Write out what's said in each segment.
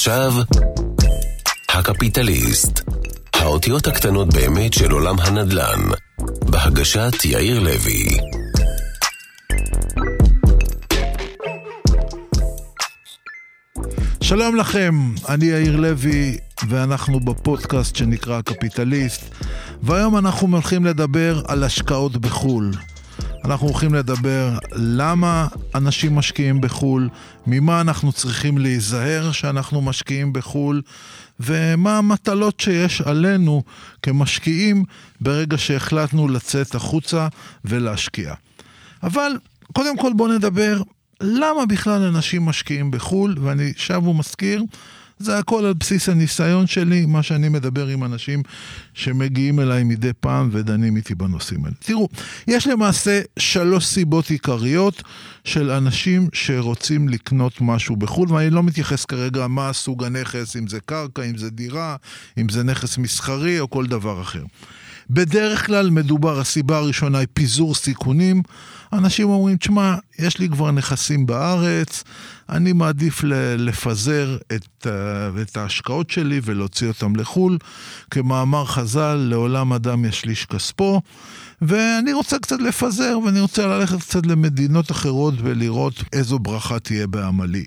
ועכשיו, הקפיטליסט. האותיות הקטנות באמת של עולם הנדל"ן. בהגשת יאיר לוי. שלום לכם, אני יאיר לוי ואנחנו בפודקאסט שנקרא הקפיטליסט, והיום אנחנו הולכים לדבר על השקעות בחול. אנחנו הולכים לדבר למה אנשים משקיעים בחול, ממה אנחנו צריכים להיזהר שאנחנו משקיעים בחול, ומה המטלות שיש עלינו כמשקיעים ברגע שהחלטנו לצאת החוצה ולהשקיע. אבל קודם כל בואו נדבר למה בכלל אנשים משקיעים בחול, ואני שב ומזכיר, זה הכל על בסיס הניסיון שלי, מה שאני מדבר עם אנשים שמגיעים אליי מדי פעם ודנים איתי בנושאים האלה. תראו, יש למעשה 3 סיבות עיקריות של אנשים שרוצים לקנות משהו בחול, ואני לא מתייחס כרגע מה סוג הנכס, אם זה קרקע, אם זה דירה, אם זה נכס מסחרי או כל דבר אחר. בדרך כלל מדובר, הסיבה הראשונה היא פיזור סיכונים. אנשים אומרים, תשמע, יש לי כבר נכסים בארץ, אני מעדיף לפזר את ההשקעות שלי ולהוציא אותם לחול, כמאמר חז"ל, לעולם אדם ישליש כספו, ואני רוצה קצת לפזר, ואני רוצה ללכת קצת למדינות אחרות ולראות איזו ברכה תהיה בעמלי.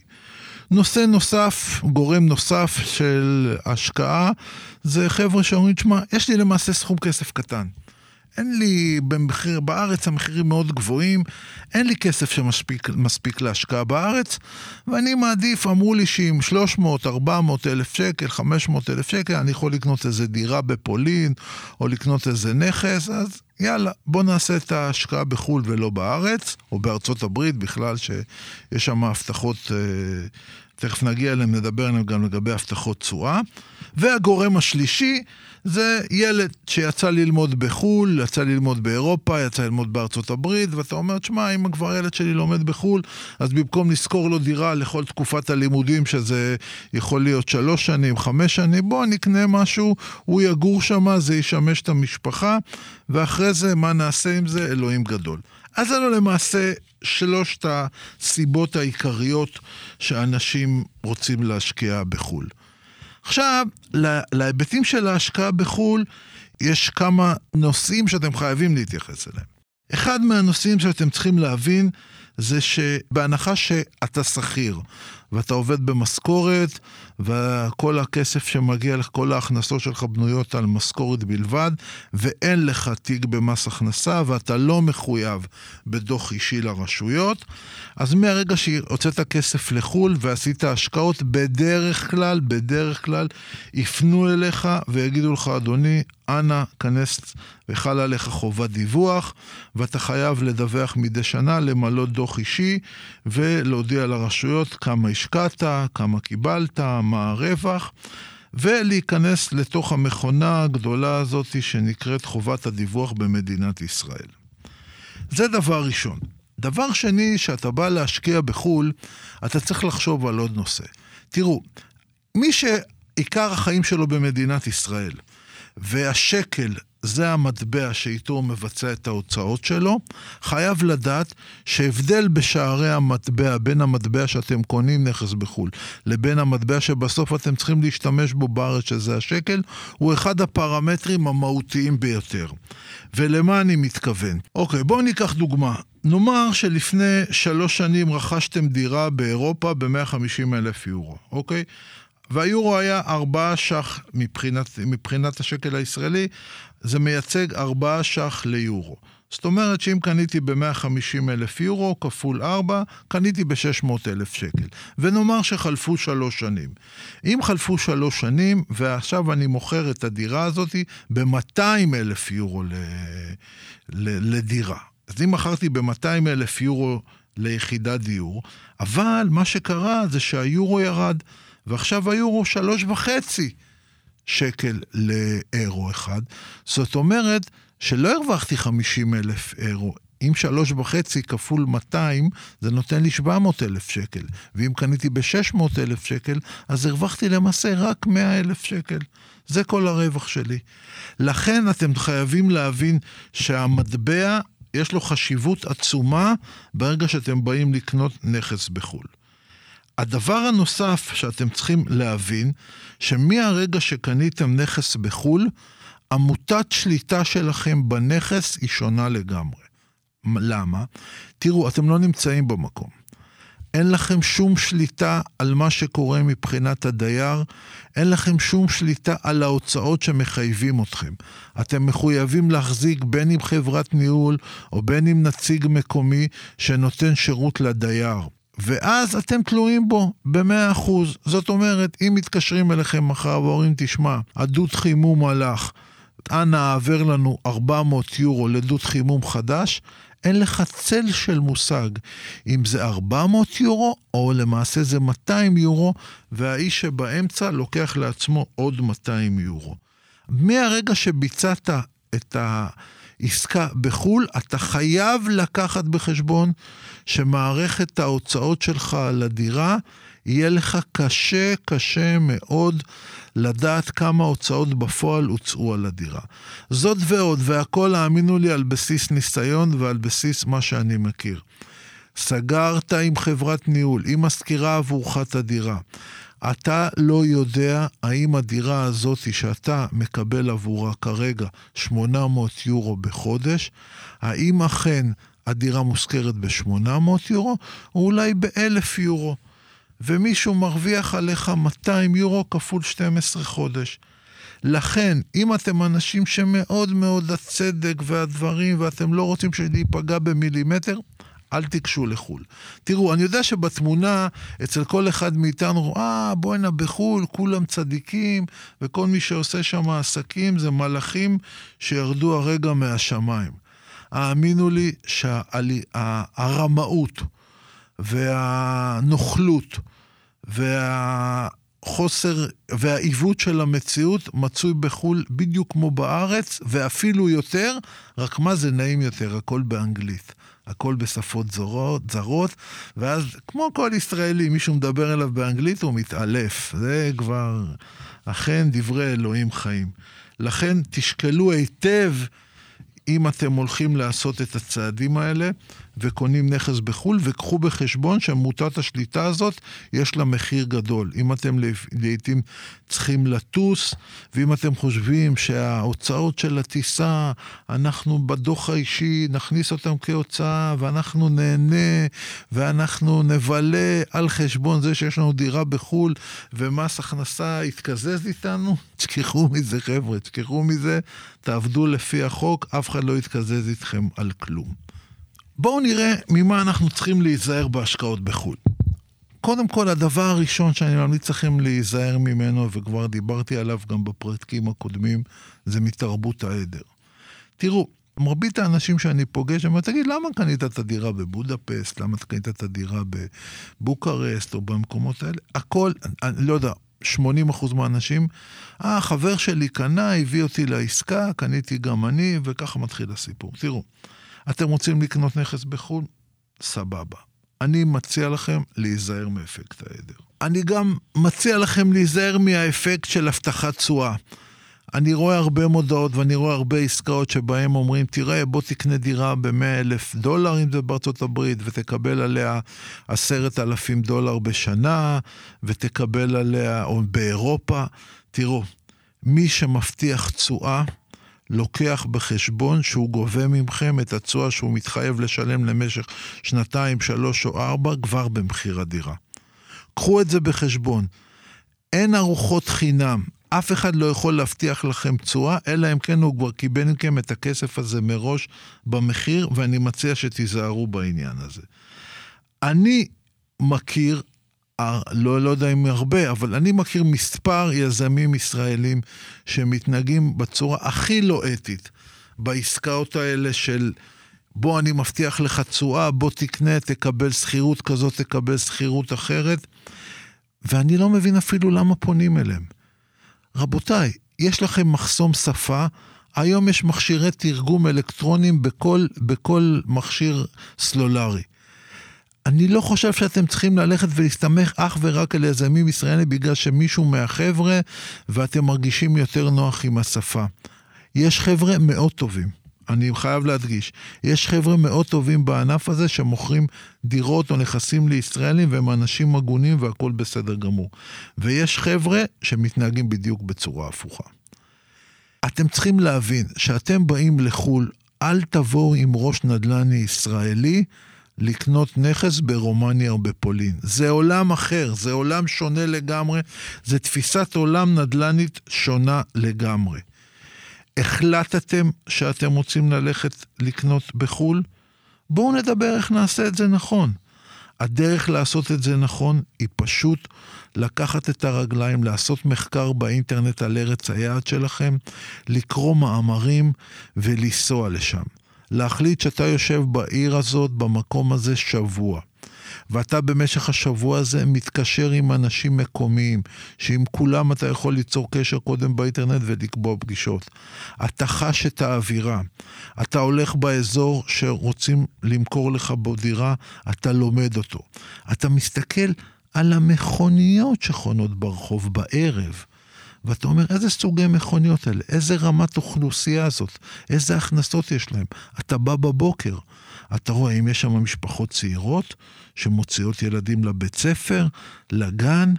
נושא נוסף, גורם נוסף של השקעה, זה חבר'ה שאומרים, תשמע, יש לי למעשה סכום כסף קטן. אין לי, בארץ המחירים מאוד גבוהים, אין לי כסף שמספיק להשקעה בארץ, ואני מעדיף, אמרו לי שאם 300, 400 אלף שקל, 500 אלף שקל, אני יכול לקנות איזה דירה בפולין, או לקנות איזה נכס, אז יאללה, בוא נעשה את ההשקעה בחול ולא בארץ, או בארצות הברית בכלל, שיש שם הבטחות, תכף נגיע אליהם, נדבר עליהם גם לגבי הבטחות תשואה. והגורם השלישי זה ילד שיצא ללמוד בחול, יצא ללמוד באירופה, יצא ללמוד בארצות הברית, ואתה אומר, תשמע, אם כבר הילד שלי לומד בחול, אז במקום לשכור לו דירה לכל תקופת הלימודים, שזה יכול להיות 3 שנים, 5 שנים, בוא נקנה משהו, הוא יגור שם, זה ישמש את המשפחה, ואחרי זה מה נעשה עם זה? אלוהים גדול. אז אלו למעשה 3 הסיבות העיקריות שאנשים רוצים להשקיע בחול. עכשיו, להיבטים של ההשקעה בחול, יש כמה נושאים שאתם חייבים להתייחס אליהם. אחד מהנושאים שאתם צריכים להבין, זה שבהנחה שאתה שכיר, ואתה עובד במשכורת, וכל הכסף שמגיע לך, כל ההכנסות שלך בנויות על משכורת בלבד, ואין לך תיק במס הכנסה, ואתה לא מחויב בדוח אישי לרשויות, אז מהרגע שהוצאת הכסף לחול, ועשית השקעות, בדרך כלל, יפנו אליך, ויגידו לך, אדוני, אנא, כנס, וחל עליך חובת דיווח, ואתה חייב לדווח מדי שנה, למלא דוח אישי, ולהודיע לרשויות כמה השקעת, כמה קיבלת, מה הרווח, ולהיכנס לתוך המכונה הגדולה הזאת שנקראת חובת הדיווח במדינת ישראל. זה דבר ראשון. דבר שני, שאתה בא להשקיע בחול, אתה צריך לחשוב על עוד נושא. תראו, מי שעיקר החיים שלו במדינת ישראל, והשקל זה המטבע שאיתו הוא מבצע את ההוצאות שלו, חייב לדעת שהבדל בשערי המטבע, בין המטבע שאתם קונים נכס בחול, לבין המטבע שבסוף אתם צריכים להשתמש בו בארץ, שזה השקל, הוא אחד הפרמטרים המהותיים ביותר. ולמה אני מתכוון? אוקיי, בואו ניקח דוגמה. נאמר שלפני 3 שנים רכשתם דירה באירופה ב150,000 יורו, אוקיי? והיורו היה 4 ש"ח מבחינת השקל הישראלי, זה מייצג 4 ש"ח ליורו. זאת אומרת שאם קניתי ב150,000 יורו כפול 4, קניתי ב600,000 שקל. ונאמר שחלפו 3 שנים. אם חלפו 3 שנים, ועכשיו אני מוכר את הדירה הזאת ב200,000 יורו לדירה. אז אם מכרתי ב200,000 יורו ליחידת דיור, אבל מה שקרה זה שהיורו ירד, ועכשיו היורו 3.5 שקל לאירו אחד. זאת אומרת שלא הרווחתי 50,000 אירו. אם 3.5 כפול 200, זה נותן לי 700,000 שקל. ואם קניתי ב600,000 שקל, אז הרווחתי למעשה רק 100,000 שקל. זה כל הרווח שלי. לכן אתם חייבים להבין שהמטבע יש לו חשיבות עצומה ברגע שאתם באים לקנות נכס בחול. הדבר הנוסף שאתם צריכים להבין, שמהרגע שקניתם נכס בחול, עמותת שליטה שלכם בנכס היא שונה לגמרי. למה? תראו, אתם לא נמצאים במקום. אין לכם שום שליטה על מה שקורה מבחינת הדייר, אין לכם שום שליטה על ההוצאות שמחייבים אתכם. אתם מחויבים להחזיק בין עם חברת ניהול, או בין עם נציג מקומי שנותן שירות לדייר. ואז אתם תלויים בו ב-100%. זאת אומרת, אם מתקשרים אליכם מחר ואומרים, תשמע, הדוד חימום הלך, אנא העבר לנו 400 יורו לדוד חימום חדש, אין לך צל של מושג אם זה 400 יורו או למעשה זה 200 יורו, והאיש שבאמצע לוקח לעצמו עוד 200 יורו. מהרגע שביצעת את העסקה בחול, אתה חייב לקחת בחשבון שמערכת ההוצאות שלך על הדירה, יהיה לך קשה, קשה מאוד לדעת כמה הוצאות בפועל הוצאו על הדירה. זאת ועוד, והכל האמינו לי על בסיס ניסיון ועל בסיס מה שאני מכיר. סגרת עם חברת ניהול, עם מזכירה עבורך את הדירה. אתה לא יודע האם הדירה הזאת שאתה מקבל עבורה כרגע 800 יורו בחודש, האם אכן הדירה מושכרת ב-800 יורו או אולי ב-1000 יורו. ומישהו מרוויח עליך 200 יורו כפול 12 חודש. לכן, אם אתם אנשים שמאוד מאוד הצדק והדברים, ואתם לא רוצים שייפגע במילימטר, אל תיגשו לחול. תראו, אני יודע שבתמונה, אצל כל אחד מאיתנו, בואי נה בחול, כולם צדיקים, וכל מי שעושה שם עסקים, זה מלאכים שירדו הרגע מהשמיים. האמינו לי שהרמאות, והנוכלות והחוסר והעיוות של המציאות מצוי בחול בדיוק כמו בארץ, ואפילו יותר, רק מה זה נעים יותר, הכל באנגלית, הכל בשפות זרות, ואז כמו כל ישראלי, מישהו מדבר אליו באנגלית הוא מתעלף, זה כבר אכן דברי אלוהים חיים. לכן תשקלו היטב אם אתם הולכים לעשות את הצעדים האלה וקונים נכס בחול, וקחו בחשבון שעמותת השליטה הזאת יש לה מחיר גדול. אם אתם לעתים צריכים לטוס, ואם אתם חושבים שההוצאות של הטיסה, אנחנו בדוח האישי נכניס אותם כהוצאה, ואנחנו נהנה, ואנחנו נבלה על חשבון זה שיש לנו דירה בחול, ומס הכנסה יתקזז איתנו, תשכחו מזה חבר'ה, תשכחו מזה, תעבדו לפי החוק, אף אחד לא יתקזז איתכם על כלום. בואו נראה ממה אנחנו צריכים להיזהר בהשקעות בחו"ל. קודם כל, הדבר הראשון שאני ממליץ לכם להיזהר ממנו, וכבר דיברתי עליו גם בפרקים הקודמים, זה מתרבות העדר. תראו, מרבית האנשים שאני פוגש, אני תגיד, למה קנית את הדירה בבודפסט? למה קנית את הדירה בבוקרסט או במקומות האלה? הכל, אני לא יודע, 80% מהאנשים, חבר שלי קנה, הביא אותי לעסקה, קניתי גם אני, וככה מתחיל הסיפור. תראו, אתם רוצים לקנות נכס בחול? סבבה. אני מציע לכם להיזהר מאפקט העדר. אני גם מציע לכם להיזהר מהאפקט של הבטחת תשואה. אני רואה הרבה מודעות ואני רואה הרבה עסקאות שבהם אומרים, תראה, בוא תקנה דירה ב$100,000 אם זה בארצות הברית, ותקבל עליה $10,000 בשנה, ותקבל עליה, או באירופה. תראו, מי שמבטיח תשואה, לוקח בחשבון שהוא גובה ממכם את התשואה שהוא מתחייב לשלם למשך 2, 3 או 4 כבר במחיר הדירה. קחו את זה בחשבון. אין ארוחות חינם. אף אחד לא יכול להבטיח לכם תשואה, אלא אם כן הוא כבר קיבל מכם את הכסף הזה מראש במחיר, ואני מציע שתיזהרו בעניין הזה. אני מכיר, לא יודע אם הרבה, אבל אני מכיר מספר יזמים ישראלים שמתנהגים בצורה הכי לא אתית בעסקאות האלה של בוא אני מבטיח לך תשואה, בוא תקנה, תקבל סחירות כזאת, תקבל סחירות אחרת, ואני לא מבין אפילו למה פונים אליהם. רבותיי, יש לכם מחסום שפה, היום יש מכשירי תרגום אלקטרונים בכל מכשיר סלולרי. אני לא חושב שאתם צריכים ללכת ולהסתמך אך ורק על יזמים ישראלים בגלל שמישהו מהחבר'ה ואתם מרגישים יותר נוח עם השפה. יש חבר'ה מאוד טובים. אני חייב להדגיש, יש חבר'ה מאוד טובים בענף הזה שמוכרים דירות או נכסים לישראלים, והם אנשים הגונים והכל בסדר גמור. ויש חבר'ה שמתנהגים בדיוק בצורה הפוכה. אתם צריכים להבין, שאתם באים לחול, אל תבואו עם ראש נדל"ני ישראלי, לקנות נכס ברומניה או בפולין. זה עולם אחר, זה עולם שונה לגמרי, זה תפיסת עולם נדל"נית שונה לגמרי. החלטתם שאתם רוצים ללכת לקנות בחול? בואו נדבר איך נעשה את זה נכון. הדרך לעשות את זה נכון היא פשוט לקחת את הרגליים, לעשות מחקר באינטרנט על ארץ היעד שלכם, לקרוא מאמרים ולנסוע לשם. להחליט שאתה יושב בעיר הזאת, במקום הזה שבוע. ואתה במשך השבוע הזה מתקשר עם אנשים מקומיים, שעם כולם אתה יכול ליצור קשר קודם באינטרנט ולקבוע פגישות. אתה חש את האווירה, אתה הולך באזור שרוצים למכור לך בו דירה, אתה לומד אותו. אתה מסתכל על המכוניות שחונות ברחוב בערב, ואתה אומר, איזה סוגי מכוניות האלה? איזה רמת אוכלוסייה הזאת? איזה הכנסות יש להם? אתה בא בבוקר, אתה רואה אם יש שם משפחות צעירות, שמוציאות ילדים לבית ספר, לגן,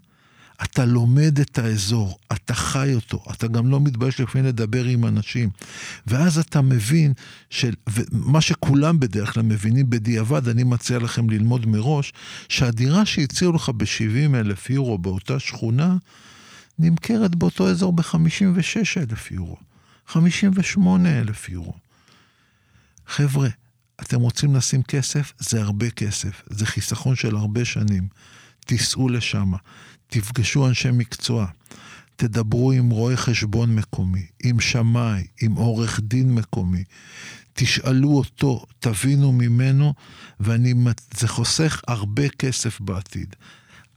אתה לומד את האזור, אתה חי אותו, אתה גם לא מתבייש לפעמים לדבר עם אנשים, ואז אתה מבין, מה שכולם בדרך כלל מבינים בדיעבד, אני מציע לכם ללמוד מראש, שהדירה שהציעו לך ב70,000 יורו באותה שכונה, נמכרת באותו אזור ב56,000 יורו, 58,000 יורו. חבר'ה, אתם רוצים לשים כסף? זה הרבה כסף, זה חיסכון של הרבה שנים. תיסעו לשם, תפגשו אנשי מקצוע, תדברו עם רואה חשבון מקומי, עם שמאי, עם עורך דין מקומי, תשאלו אותו, תבינו ממנו, זה חוסך הרבה כסף בעתיד.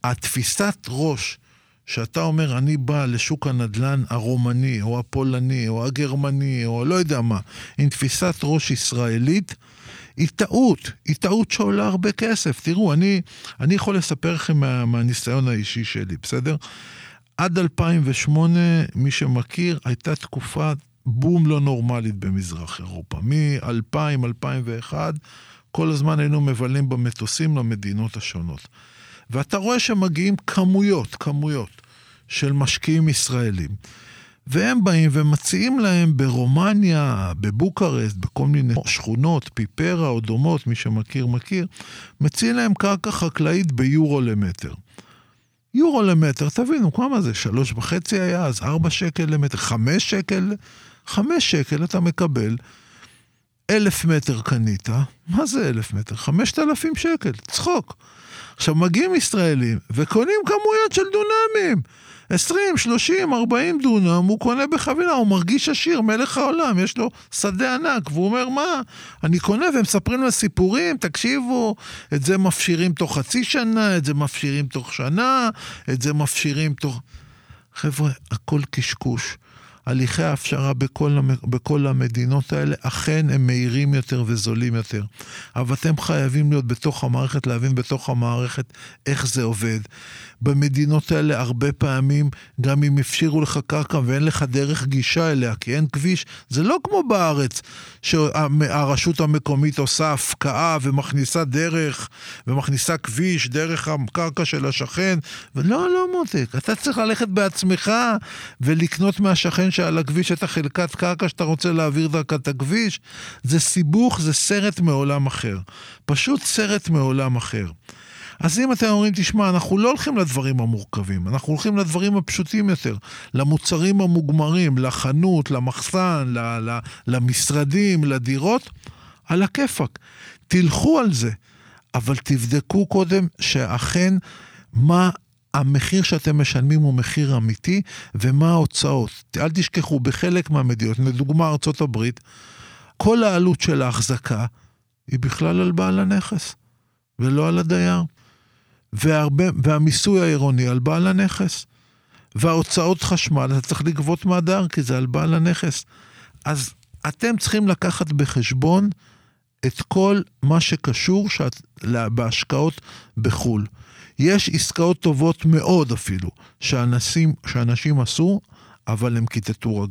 התפיסת ראש, שאתה אומר, אני בא לשוק הנדלן הרומני, או הפולני, או הגרמני, או לא יודע מה, עם תפיסת ראש ישראלית, היא טעות, היא טעות שעולה הרבה כסף. תראו, אני יכול לספר לכם מהניסיון האישי שלי, בסדר? עד 2008, מי שמכיר, הייתה תקופה בום לא נורמלית במזרח אירופה. מ-2000, 2001, כל הזמן היינו מבלים במטוסים למדינות השונות. ואתה רואה שמגיעים כמויות של משקיעים ישראלים, והם באים ומציעים להם ברומניה, בבוקרסט, בכל מיני שכונות, פיפרה או דומות, מי שמכיר מכיר, מציעים להם קרקע חקלאית ביורו למטר. יורו למטר, תבינו, כמה זה? 3.5 היה, אז 4 שקל למטר, 5 שקל, 5 שקל אתה מקבל, 1,000 מטר קנית, מה זה 1,000 מטר? 5,000 שקל, צחוק. עכשיו מגיעים ישראלים וקונים כמויות של דונמים, 20, 30, 40 דונם, הוא קונה בחבילה, הוא מרגיש עשיר, מלך העולם, יש לו שדה ענק, והוא אומר, מה? אני קונה, והם מספרים לו סיפורים, תקשיבו, את זה מפשירים תוך חצי שנה, את זה מפשירים תוך שנה, את זה מפשירים תוך... חבר'ה, הכל קשקוש. הליכי ההפשרה בכל המדינות האלה, אכן הם מהירים יותר וזולים יותר. אבל אתם חייבים להיות בתוך המערכת, להבין בתוך המערכת איך זה עובד. במדינות האלה הרבה פעמים, גם אם הפשירו לך קרקע ואין לך דרך גישה אליה, כי אין כביש, זה לא כמו בארץ, שהרשות המקומית עושה הפקעה ומכניסה דרך, ומכניסה כביש דרך הקרקע של השכן, ולא, לא מותק, אתה צריך ללכת בעצמך ולקנות מהשכן שעל הכביש את החלקת קרקע שאתה רוצה להעביר דרך את הכביש, זה סיבוך, זה סרט מעולם אחר, פשוט סרט מעולם אחר. אז אם אתם אומרים, תשמע, אנחנו לא הולכים לדברים המורכבים, אנחנו הולכים לדברים הפשוטים יותר, למוצרים המוגמרים, לחנות, למחסן, למשרדים, לדירות, על הכיפק. תלכו על זה, אבל תבדקו קודם שאכן מה המחיר שאתם משלמים הוא מחיר אמיתי, ומה ההוצאות. אל תשכחו, בחלק מהמדינות, לדוגמה ארצות הברית, כל העלות של ההחזקה היא בכלל על בעל הנכס, ולא על הדייר. והמיסוי העירוני על בעל הנכס, וההוצאות חשמל, אתה צריך לגבות מהדר, כי זה על בעל הנכס. אז אתם צריכים לקחת בחשבון את כל מה שקשור בהשקעות בחול. יש עסקאות טובות מאוד אפילו, שאנשים עשו, אבל הם כיתתו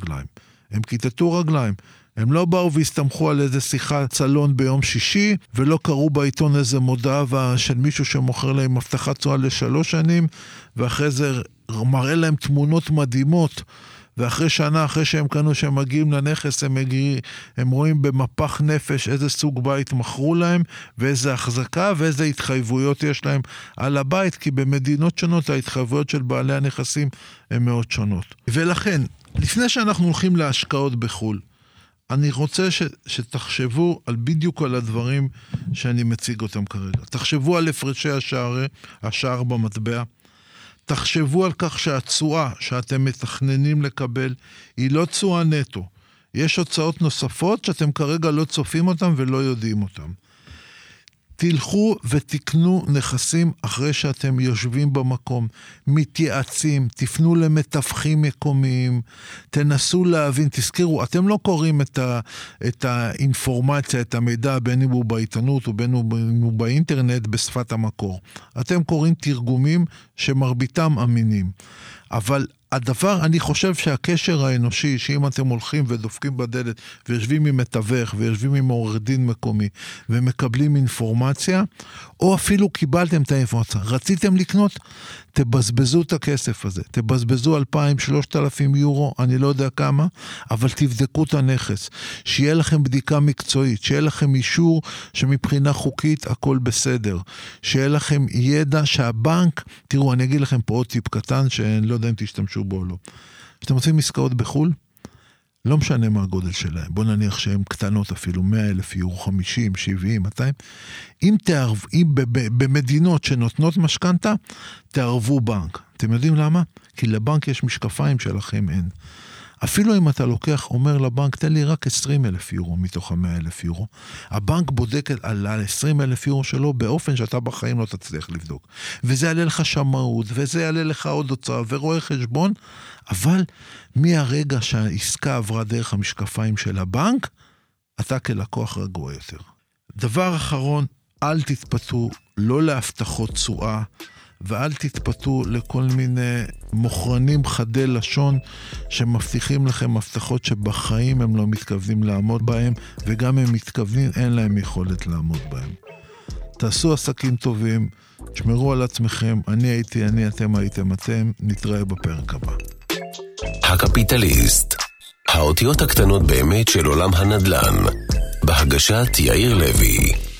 רגליים. הם לא באו והסתמכו על איזה שיחת צלון ביום שישי, ולא קראו בעיתון איזה מודעה של מישהו שמוכר להם הבטחת תשואה ל3 שנים, ואחרי זה מראה להם תמונות מדהימות, ואחרי שנה, אחרי שהם קנו, שהם מגיעים לנכס, הם רואים במפח נפש איזה סוג בית מכרו להם, ואיזה החזקה, ואיזה התחייבויות יש להם על הבית, כי במדינות שונות ההתחייבויות של בעלי הנכסים הן מאוד שונות. ולכן, לפני שאנחנו הולכים להשקעות בחול, אני רוצה שתחשבו בדיוק על הדברים שאני מציג אותם כרגע. תחשבו על הפרשי השער במטבע, תחשבו על כך שהתשואה שאתם מתכננים לקבל היא לא תשואה נטו. יש הוצאות נוספות שאתם כרגע לא צופים אותן ולא יודעים אותן. תלכו ותקנו נכסים אחרי שאתם יושבים במקום, מתייעצים, תפנו למתווכים מקומיים, תנסו להבין, תזכרו, אתם לא קוראים את האינפורמציה, את המידע, בין אם הוא בעיתונות ובין אם הוא באינטרנט בשפת המקור. אתם קוראים תרגומים שמרביתם אמינים. אבל הדבר, אני חושב שהקשר האנושי, שאם אתם הולכים ודופקים בדלת, ויושבים עם מתווך, ויושבים עם עורך דין מקומי, ומקבלים אינפורמציה, או אפילו קיבלתם את האינפורמציה, רציתם לקנות, תבזבזו את הכסף הזה, תבזבזו 2,000, 3,000 יורו, אני לא יודע כמה, אבל תבדקו את הנכס, שיהיה לכם בדיקה מקצועית, שיהיה לכם אישור שמבחינה חוקית הכל בסדר, שיהיה לכם ידע שהבנק, תראו, אני אגיד לכם פה עוד טיפ קטן, שאני לא יודע אם תשתמשו בו או לא. כשאתם עושים עסקאות בחול, לא משנה מה הגודל שלהם, בוא נניח שהן קטנות אפילו, 100,000 יורו, 50, 70, 200, אם במדינות שנותנות משכנתה, תערבו בנק. אתם יודעים למה? כי לבנק יש משקפיים שלכם אין. אפילו אם אתה לוקח, אומר לבנק, תן לי רק 20,000 יורו מתוך 100,000 יורו, הבנק בודק על 20,000 יורו שלו באופן שאתה בחיים לא תצליח לבדוק. וזה יעלה לך שמאות, וזה יעלה לך עוד הוצאה, ורואה חשבון, אבל מהרגע שהעסקה עברה דרך המשקפיים של הבנק, אתה כלקוח רגוע יותר. דבר אחרון, אל תתפתו, לא להבטחות תשואה, ואל תתפתו לכל מיני מוכרנים חדי לשון שמבטיחים לכם הבטחות שבחיים הם לא מתכוונים לעמוד בהם, וגם אם מתכוונים אין להם יכולת לעמוד בהם. תעשו עסקים טובים, תשמרו על עצמכם, אני הייתי אני, אתם הייתם אתם, נתראה בפרק הבא. הקפיטליסט, האותיות הקטנות באמת של עולם הנדל"ן, בהגשת יאיר לוי.